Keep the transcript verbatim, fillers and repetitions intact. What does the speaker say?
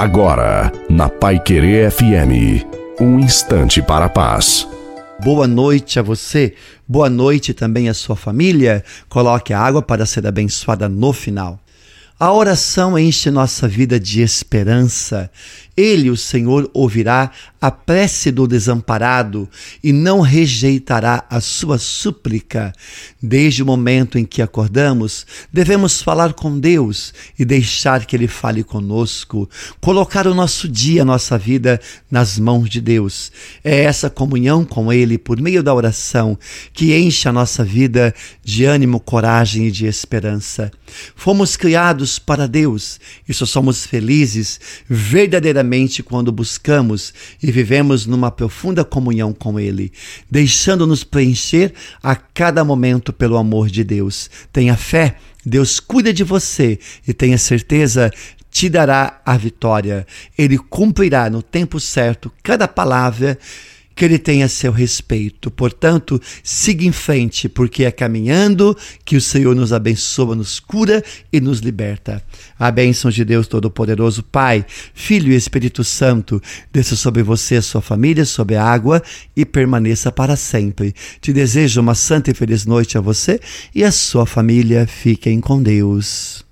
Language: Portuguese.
Agora, na Paiquerê F M, um instante para a paz. Boa noite a você, boa noite também à sua família. Coloque a água para ser abençoada no final. A oração enche nossa vida de esperança. Ele, o Senhor, ouvirá a prece do desamparado e não rejeitará a sua súplica. Desde o momento em que acordamos, devemos falar com Deus e deixar que Ele fale conosco. Colocar o nosso dia, a nossa vida, nas mãos de Deus. É essa comunhão com Ele, por meio da oração, que enche a nossa vida de ânimo, coragem e de esperança. Fomos criados para Deus, e só somos felizes verdadeiramente quando buscamos e vivemos numa profunda comunhão com Ele, deixando-nos preencher a cada momento pelo amor de Deus. Tenha fé, Deus cuida de você e tenha certeza, te dará a vitória. Ele cumprirá no tempo certo cada palavra que Ele tenha a seu respeito. Portanto, siga em frente, porque é caminhando que o Senhor nos abençoa, nos cura e nos liberta. A bênção de Deus Todo-Poderoso, Pai, Filho e Espírito Santo, desça sobre você, sua família, sobre a água e permaneça para sempre. Te desejo uma santa e feliz noite a você e a sua família. Fiquem com Deus.